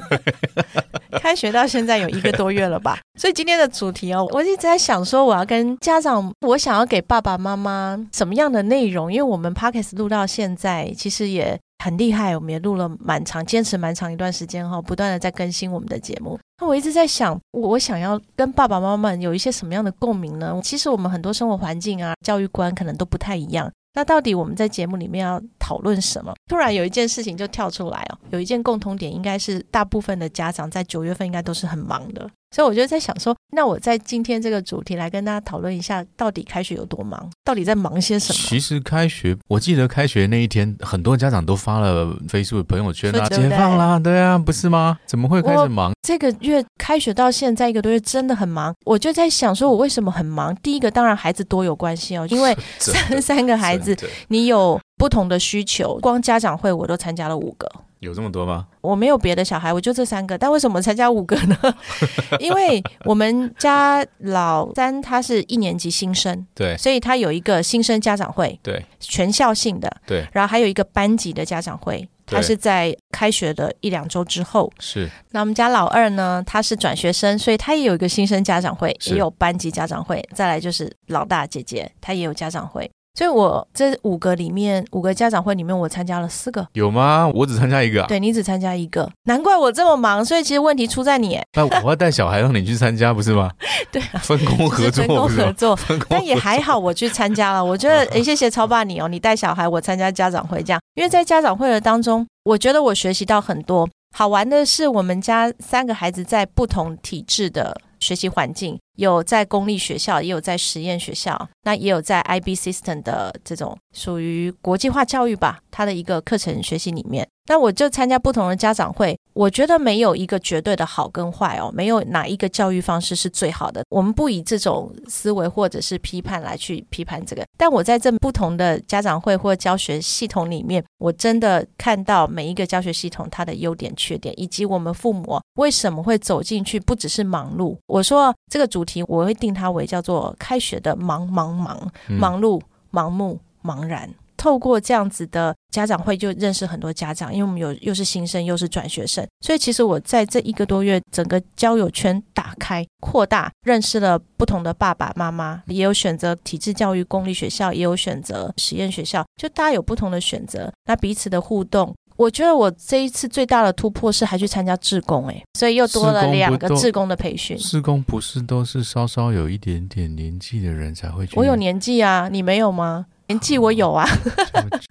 开学到现在有1个多月了吧？所以今天的主题哦，我一直在想说，我要跟家长，我想要给爸爸妈妈什么样的内容？因为我们 Podcast 录到现在，其实也很厉害，我们也录了蛮长，坚持蛮长一段时间哈，不断的在更新我们的节目。那我一直在想，我想要跟爸爸妈妈有一些什么样的共鸣呢？其实我们很多生活环境啊、教育观可能都不太一样。那到底我们在节目里面要讨论什么？突然有一件事情就跳出来哦，有一件共同点应该是大部分的家长在9月份应该都是很忙的，所以我就在想说，那我在今天这个主题来跟大家讨论一下，到底开学有多忙，到底在忙些什么？其实开学，我记得开学那一天，很多家长都发了 Facebook 朋友圈啊，解放啦，对啊，不是吗？怎么会开始忙？这个月开学到现在1个多月真的很忙，我就在想说我为什么很忙？第一个当然孩子多有关系哦，因为三个孩子。你有不同的需求，光家长会我都参加了5个。有这么多吗？我没有别的小孩，我就这3个，但为什么参加5个呢？因为我们家老三他是1年级新生，对，所以他有一个新生家长会，对，全校性的，对，然后还有一个班级的家长会，他是在开学的1-2周之后。是。那我们家老二呢，他是转学生，所以他也有一个新生家长会，也有班级家长会，再来就是老大姐姐，他也有家长会。所以我这5个家长会里面我参加了4个。有吗？我只参加1个啊。对，你只参加1个，难怪我这么忙。所以其实问题出在你。那我要带小孩让你去参加不是吗？对啊，分工合作，分工合作。但也还好我去参加了，我觉得谢谢超爸你哦，你带小孩我参加家长会这样。因为在家长会的当中，我觉得我学习到很多。好玩的是我们家3个孩子在不同体制的学习环境，有在公立学校，也有在实验学校，那也有在 IB System 的这种属于国际化教育吧，它的一个课程学习里面。那我就参加不同的家长会，我觉得没有一个绝对的好跟坏哦，没有哪一个教育方式是最好的，我们不以这种思维或者是批判来去批判这个。但我在这不同的家长会或教学系统里面，我真的看到每一个教学系统它的优点缺点，以及我们父母为什么会走进去不只是忙碌。我说这个主题我会定它为叫做开学的忙、忙碌、盲目、茫然。透过这样子的家长会就认识很多家长，因为我们有又是新生又是转学生，所以其实我在这1个多月整个交友圈打开扩大，认识了不同的爸爸妈妈，也有选择体制教育公立学校，也有选择实验学校，就大家有不同的选择，那彼此的互动。我觉得我这一次最大的突破是还去参加志工，所以又多了2个志工的培训。志工不是都是稍稍有一点点年纪的人才会去？我有年纪啊，你没有吗？年纪我有啊。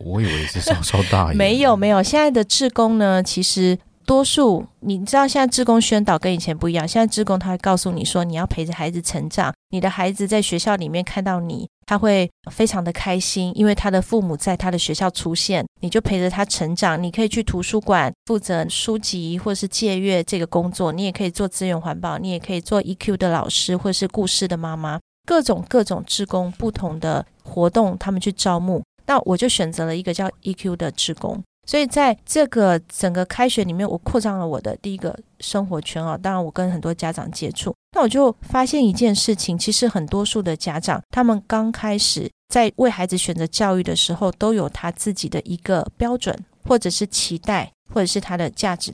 我以为是稍稍大一点。没有，现在的志工呢，其实多数你知道现在志工宣导跟以前不一样，现在志工他会告诉你说你要陪着孩子成长，你的孩子在学校里面看到你他会非常的开心，因为他的父母在他的学校出现，你就陪着他成长。你可以去图书馆负责书籍或是借阅这个工作，你也可以做资源环保，你也可以做 EQ 的老师或是故事的妈妈，各种志工不同的活动他们去招募。那我就选择了一个叫 EQ 的志工，所以在这个整个开学里面我扩张了我的第一个生活圈，当然我跟很多家长接触，那我就发现一件事情，其实很多数的家长他们刚开始在为孩子选择教育的时候都有他自己的一个标准或者是期待或者是他的价值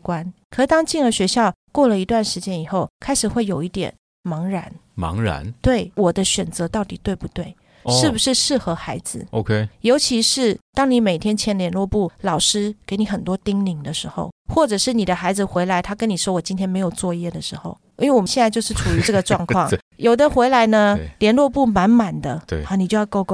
观，可是当进了学校过了一段时间以后，开始会有一点茫然，对，我的选择到底对不对，是不是适合孩子 OK， 尤其是当你每天签联络簿，老师给你很多叮咛的时候，或者是你的孩子回来他跟你说我今天没有作业的时候，因为我们现在就是处于这个状况。有的回来呢联络簿满满的，对，好，你就要勾，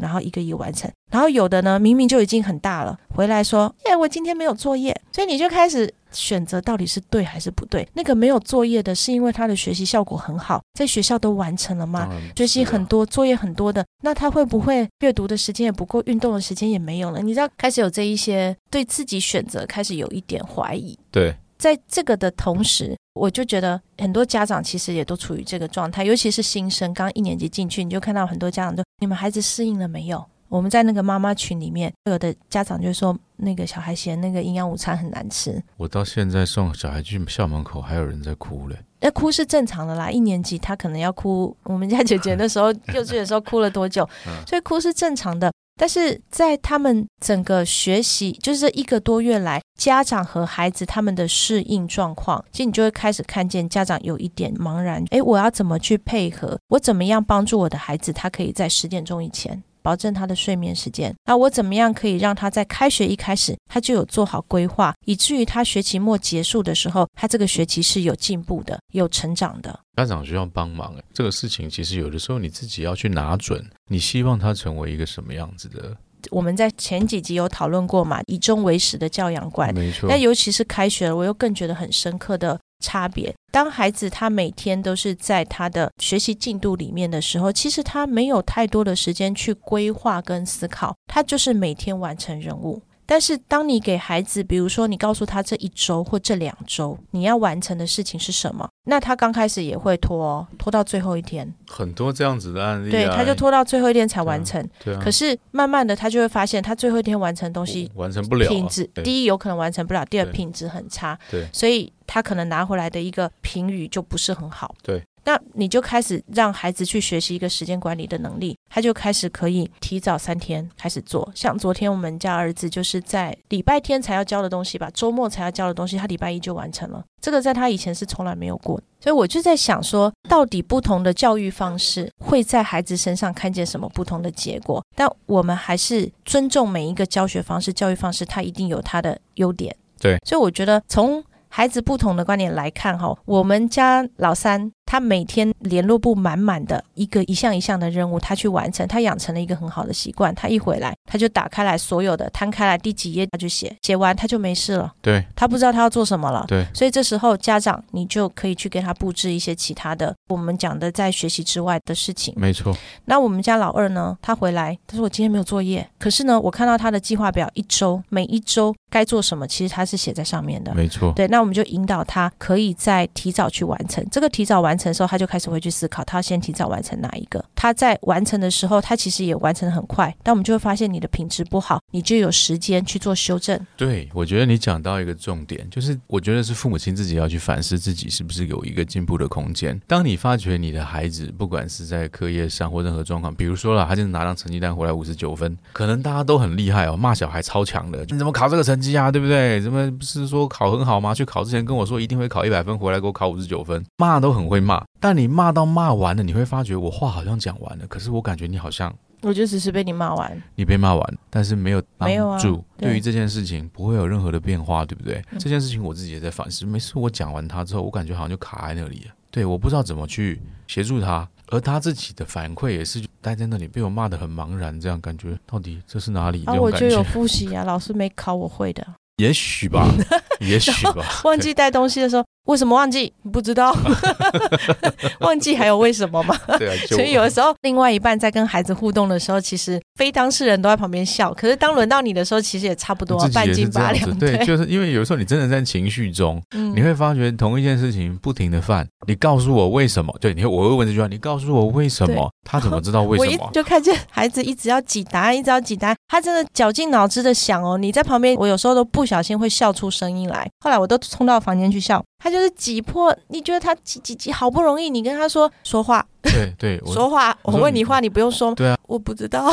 然后一个一个完成。然后有的呢明明就已经很大了，回来说哎，我今天没有作业，所以你就开始选择到底是对还是不对。那个没有作业的是因为他的学习效果很好，在学校都完成了嘛，学习很多作业很多的，那他会不会阅读的时间也不够，运动的时间也没有了，你知道开始有这一些对自己选择开始有一点怀疑。对，在这个的同时，我就觉得很多家长其实也都处于这个状态，尤其是新生刚一年级进去，你就看到很多家长就你们孩子适应了没有。我们在那个妈妈群里面，有的家长就说那个小孩嫌那个营养午餐很难吃。我到现在送小孩去校门口还有人在哭嘞。那哭是正常的啦，一年级他可能要哭，我们家姐姐那时候幼稚园的时候哭了多久所以哭是正常的。但是在他们整个学习就是一个多月来家长和孩子他们的适应状况，其实你就会开始看见家长有一点茫然，我要怎么去配合，我怎么样帮助我的孩子他可以在10点钟以前保证他的睡眠时间，那我怎么样可以让他在开学一开始他就有做好规划，以至于他学期末结束的时候他这个学期是有进步的，有成长的。家长需要帮忙，这个事情其实有的时候你自己要去拿准，你希望他成为一个什么样子的。我们在前几集有讨论过嘛，以终为始的教养观，没错。那尤其是开学了，我又更觉得很深刻的差别。当孩子他每天都是在他的学习进度里面的时候，其实他没有太多的时间去规划跟思考，他就是每天完成任务。但是当你给孩子，比如说你告诉他这1周或这2周你要完成的事情是什么，那他刚开始也会拖到最后一天，很多这样子的案例，对，他就拖到最后一天才完成，对啊。可是慢慢的他就会发现他最后一天完成的东西完成不了，品质，第一有可能完成不了，第二品质很差，对，所以他可能拿回来的一个评语就不是很好，对。那你就开始让孩子去学习一个时间管理的能力，他就开始可以提早3天开始做。像昨天我们家儿子就是在礼拜天才要交的东西吧，周末才要交的东西，他礼拜一就完成了，这个在他以前是从来没有过的。所以我就在想说，到底不同的教育方式会在孩子身上看见什么不同的结果，但我们还是尊重每一个教学方式，教育方式它一定有它的优点，对。所以我觉得从孩子不同的观点来看，我们家老三他每天联络簿满满的，一个一项一项的任务他去完成，他养成了一个很好的习惯，他一回来他就打开来所有的，摊开来第几页他就写，写完他就没事了，对，他不知道他要做什么了，对。所以这时候家长你就可以去给他布置一些其他的，我们讲的在学习之外的事情，没错。那我们家老二呢，他回来他说我今天没有作业，可是呢我看到他的计划表，1周每1周该做什么其实他是写在上面的，没错，对。那我们就引导他可以再提早去完成，这个提早完成的时候他就开始会去思考他要先提早完成哪一个，他在完成的时候他其实也完成得很快，但我们就会发现你的品质不好，你就有时间去做修正。对，我觉得你讲到一个重点，就是我觉得是父母亲自己要去反思自己是不是有一个进步的空间。当你发觉你的孩子不管是在课业上或任何状况，比如说啦，他就是拿张成绩单回来59分，可能大家都很厉害哦，骂小孩超强的，你怎么考这个成绩啊，对不对，怎么不是说考很好吗，去考之前跟我说一定会考100分，回来给我考59分，骂都很会骂。但你骂到骂完了，你会发觉我话好像讲完了，可是我感觉你好像我就只是被你骂完，你被骂完但是没有帮助，啊，对于这件事情不会有任何的变化，对不对，这件事情我自己也在反思，每次我讲完它之后我感觉好像就卡在那里了，对，我不知道怎么去协助他，而他自己的反馈也是待在那里被我骂得很茫然，这样感觉到底这是哪里，啊，我就有复习啊，老师没考我会的，也许吧也许吧忘记带东西的时候为什么忘记不知道忘记还有为什么嘛对啊，所以有的时候另外一半在跟孩子互动的时候，其实非当事人都在旁边笑，可是当轮到你的时候其实也差不多，啊，半斤八两， 对，就是因为有时候你真的在情绪中，你会发觉同一件事情不停的犯，你告诉我为什么，对，我会问这句话，你告诉我为什么，他怎么知道为什么，我就看见孩子一直要挤答案，一直要挤答案，他真的绞尽脑汁的想哦，你在旁边我有时候都不小心会笑出声音来，后来我都冲到房间去笑，他就是挤破，你觉得他挤好不容易你跟他说说话，对对，我说话，我问你话你不用说，对啊，我不知道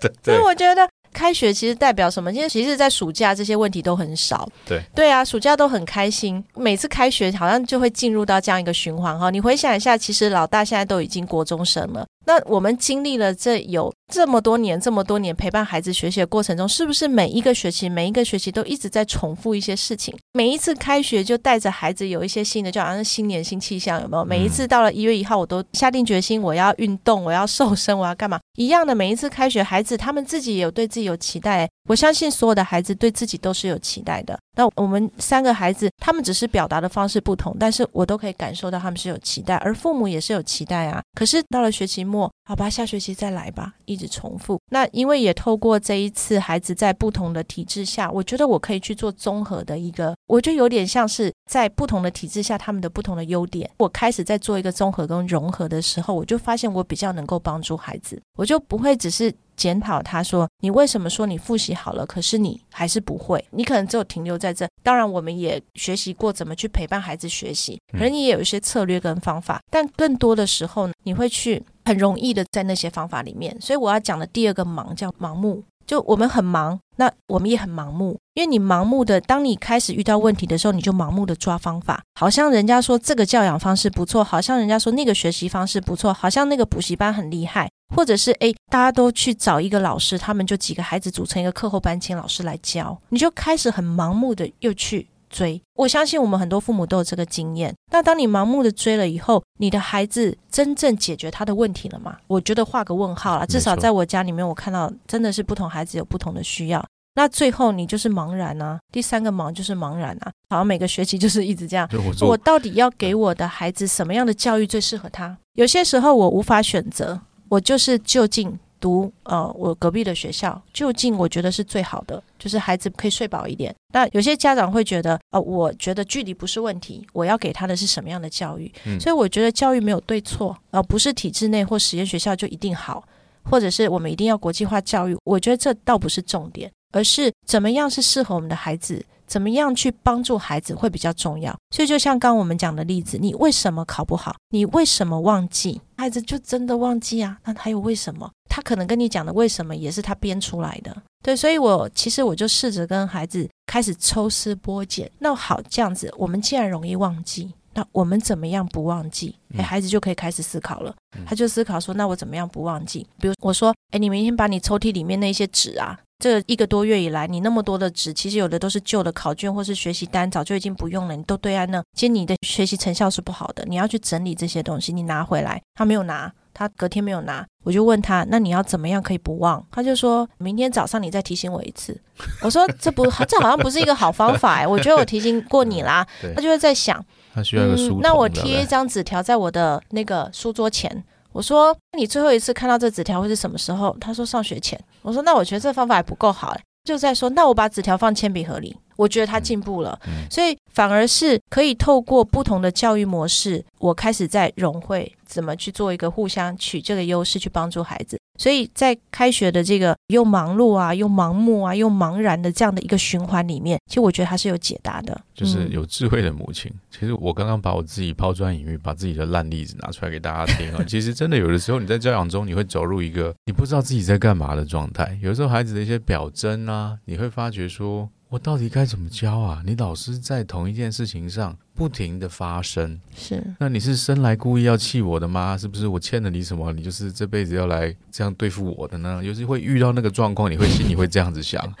对对，所以我觉得开学其实代表什么，其实在暑假这些问题都很少，对对啊，暑假都很开心，每次开学好像就会进入到这样一个循环，你回想一下，其实老大现在都已经国中生了，那我们经历了这么多年陪伴孩子学习的过程中，是不是每一个学期都一直在重复一些事情？每一次开学就带着孩子有一些新的，就好像新年新气象，有没有？每一次到了1月1号，我都下定决心，我要运动，我要瘦身，我要干嘛？一样的，每一次开学，孩子他们自己也有对自己有期待。我相信所有的孩子对自己都是有期待的。那我们3个孩子，他们只是表达的方式不同，但是我都可以感受到他们是有期待，而父母也是有期待啊。可是到了学期末，好吧，下学期再来吧，一直重复。那因为也透过这一次孩子在不同的体制下，我觉得我可以去做综合的一个，我就有点像是在不同的体制下他们的不同的优点，我开始在做一个综合跟融合的时候，我就发现我比较能够帮助孩子，我就不会只是检讨他说你为什么说你复习好了，可是你还是不会，你可能只有停留在这。当然我们也学习过怎么去陪伴孩子学习，可能你也有一些策略跟方法，但更多的时候你会去很容易的在那些方法里面。所以我要讲的第2个忙叫盲目，就我们很忙，那我们也很盲目。因为你盲目的，当你开始遇到问题的时候，你就盲目的抓方法，好像人家说这个教养方式不错，好像人家说那个学习方式不错，好像那个补习班很厉害，或者是大家都去找一个老师，他们就几个孩子组成一个课后班，请老师来教，你就开始很盲目的又去追。我相信我们很多父母都有这个经验。那当你盲目的追了以后，你的孩子真正解决他的问题了吗？我觉得画个问号啦。至少在我家里面，我看到真的是不同孩子有不同的需要，那最后你就是茫然啊。第3个忙就是茫然啊，好像每个学期就是一直这样，我到底要给我的孩子什么样的教育最适合他？有些时候我无法选择，我就是就近读我隔壁的学校，就近我觉得是最好的，就是孩子可以睡饱一点。那有些家长会觉得我觉得距离不是问题，我要给他的是什么样的教育。所以我觉得教育没有对错，不是体制内或实验学校就一定好，或者是我们一定要国际化教育，我觉得这倒不是重点，而是怎么样是适合我们的孩子，怎么样去帮助孩子会比较重要。所以就像刚我们讲的例子，你为什么考不好？你为什么忘记？孩子就真的忘记啊，那还有为什么？他可能跟你讲的为什么也是他编出来的。对，所以其实我就试着跟孩子开始抽丝剥茧。那好，这样子我们既然容易忘记，那我们怎么样不忘记？孩子就可以开始思考了。他就思考说，那我怎么样不忘记？比如我说你明天把你抽屉里面那些纸啊，这1个多月以来你那么多的纸，其实有的都是旧的考卷或是学习单，早就已经不用了，你都堆在那，其实你的学习成效是不好的，你要去整理这些东西，你拿回来。他没有拿，他隔天没有拿，我就问他，那你要怎么样可以不忘？他就说明天早上你再提醒我一次。我说这好像不是一个好方法我觉得我提醒过你啦。他就会在想，他需要一个书，那我贴一张纸条在我的那个书桌前。我说你最后一次看到这纸条会是什么时候？他说上学前。我说那我觉得这方法还不够好，就在说那我把纸条放铅笔盒里，我觉得他进步了。所以反而是可以透过不同的教育模式，我开始在融会怎么去做一个互相取这个优势去帮助孩子。所以在开学的这个又忙碌啊又盲目啊又茫然的这样的一个循环里面，其实我觉得它是有解答的，就是有智慧的母亲。其实我刚刚把我自己抛砖引玉，把自己的烂例子拿出来给大家听其实真的有的时候你在教养中，你会走入一个你不知道自己在干嘛的状态。有的时候孩子的一些表征啊，你会发觉说我到底该怎么教啊？你老是在同一件事情上不停的发生，是那你是生来故意要气我的吗？是不是我欠了你什么，你就是这辈子要来这样对付我的呢？尤其会遇到那个状况，你会心里会这样子想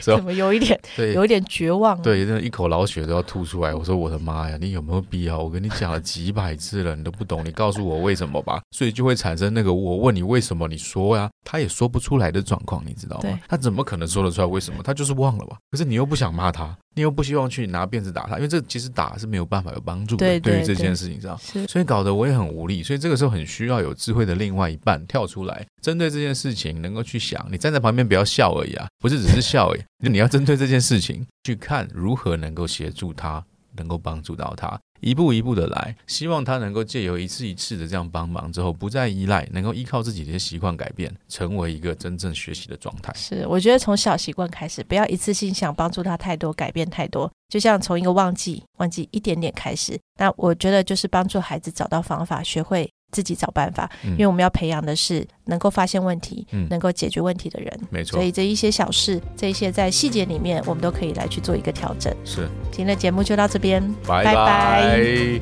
怎么有一点绝望对，真的一口老血都要吐出来。我说我的妈呀，你有没有必要？我跟你讲了几百次了，你都不懂，你告诉我为什么吧。所以就会产生那个我问你为什么你说呀，他也说不出来的状况，你知道吗？他怎么可能说得出来为什么？他就是忘了吧。可是你又不想骂他，你又不希望去拿鞭子打他，因为这其实打是没有办法有帮助的， 对于这件事情上，所以搞得我也很无力。所以这个时候很需要有智慧的另外一半跳出来，针对这件事情能够去想。你站在旁边不要笑而已啊，不是只是笑而已你要针对这件事情去看如何能够协助他，能够帮助到他，一步一步的来，希望他能够借由一次一次的这样帮忙之后，不再依赖，能够依靠自己的习惯改变，成为一个真正学习的状态。是，我觉得从小习惯开始，不要一次性想帮助他太多，改变太多，就像从一个忘记一点点开始。那我觉得就是帮助孩子找到方法，学会自己找办法，因为我们要培养的是能够发现问题，能够解决问题的人。没错，所以这一些小事，这一些在细节里面，我们都可以来去做一个调整。是，今天的节目就到这边，拜拜。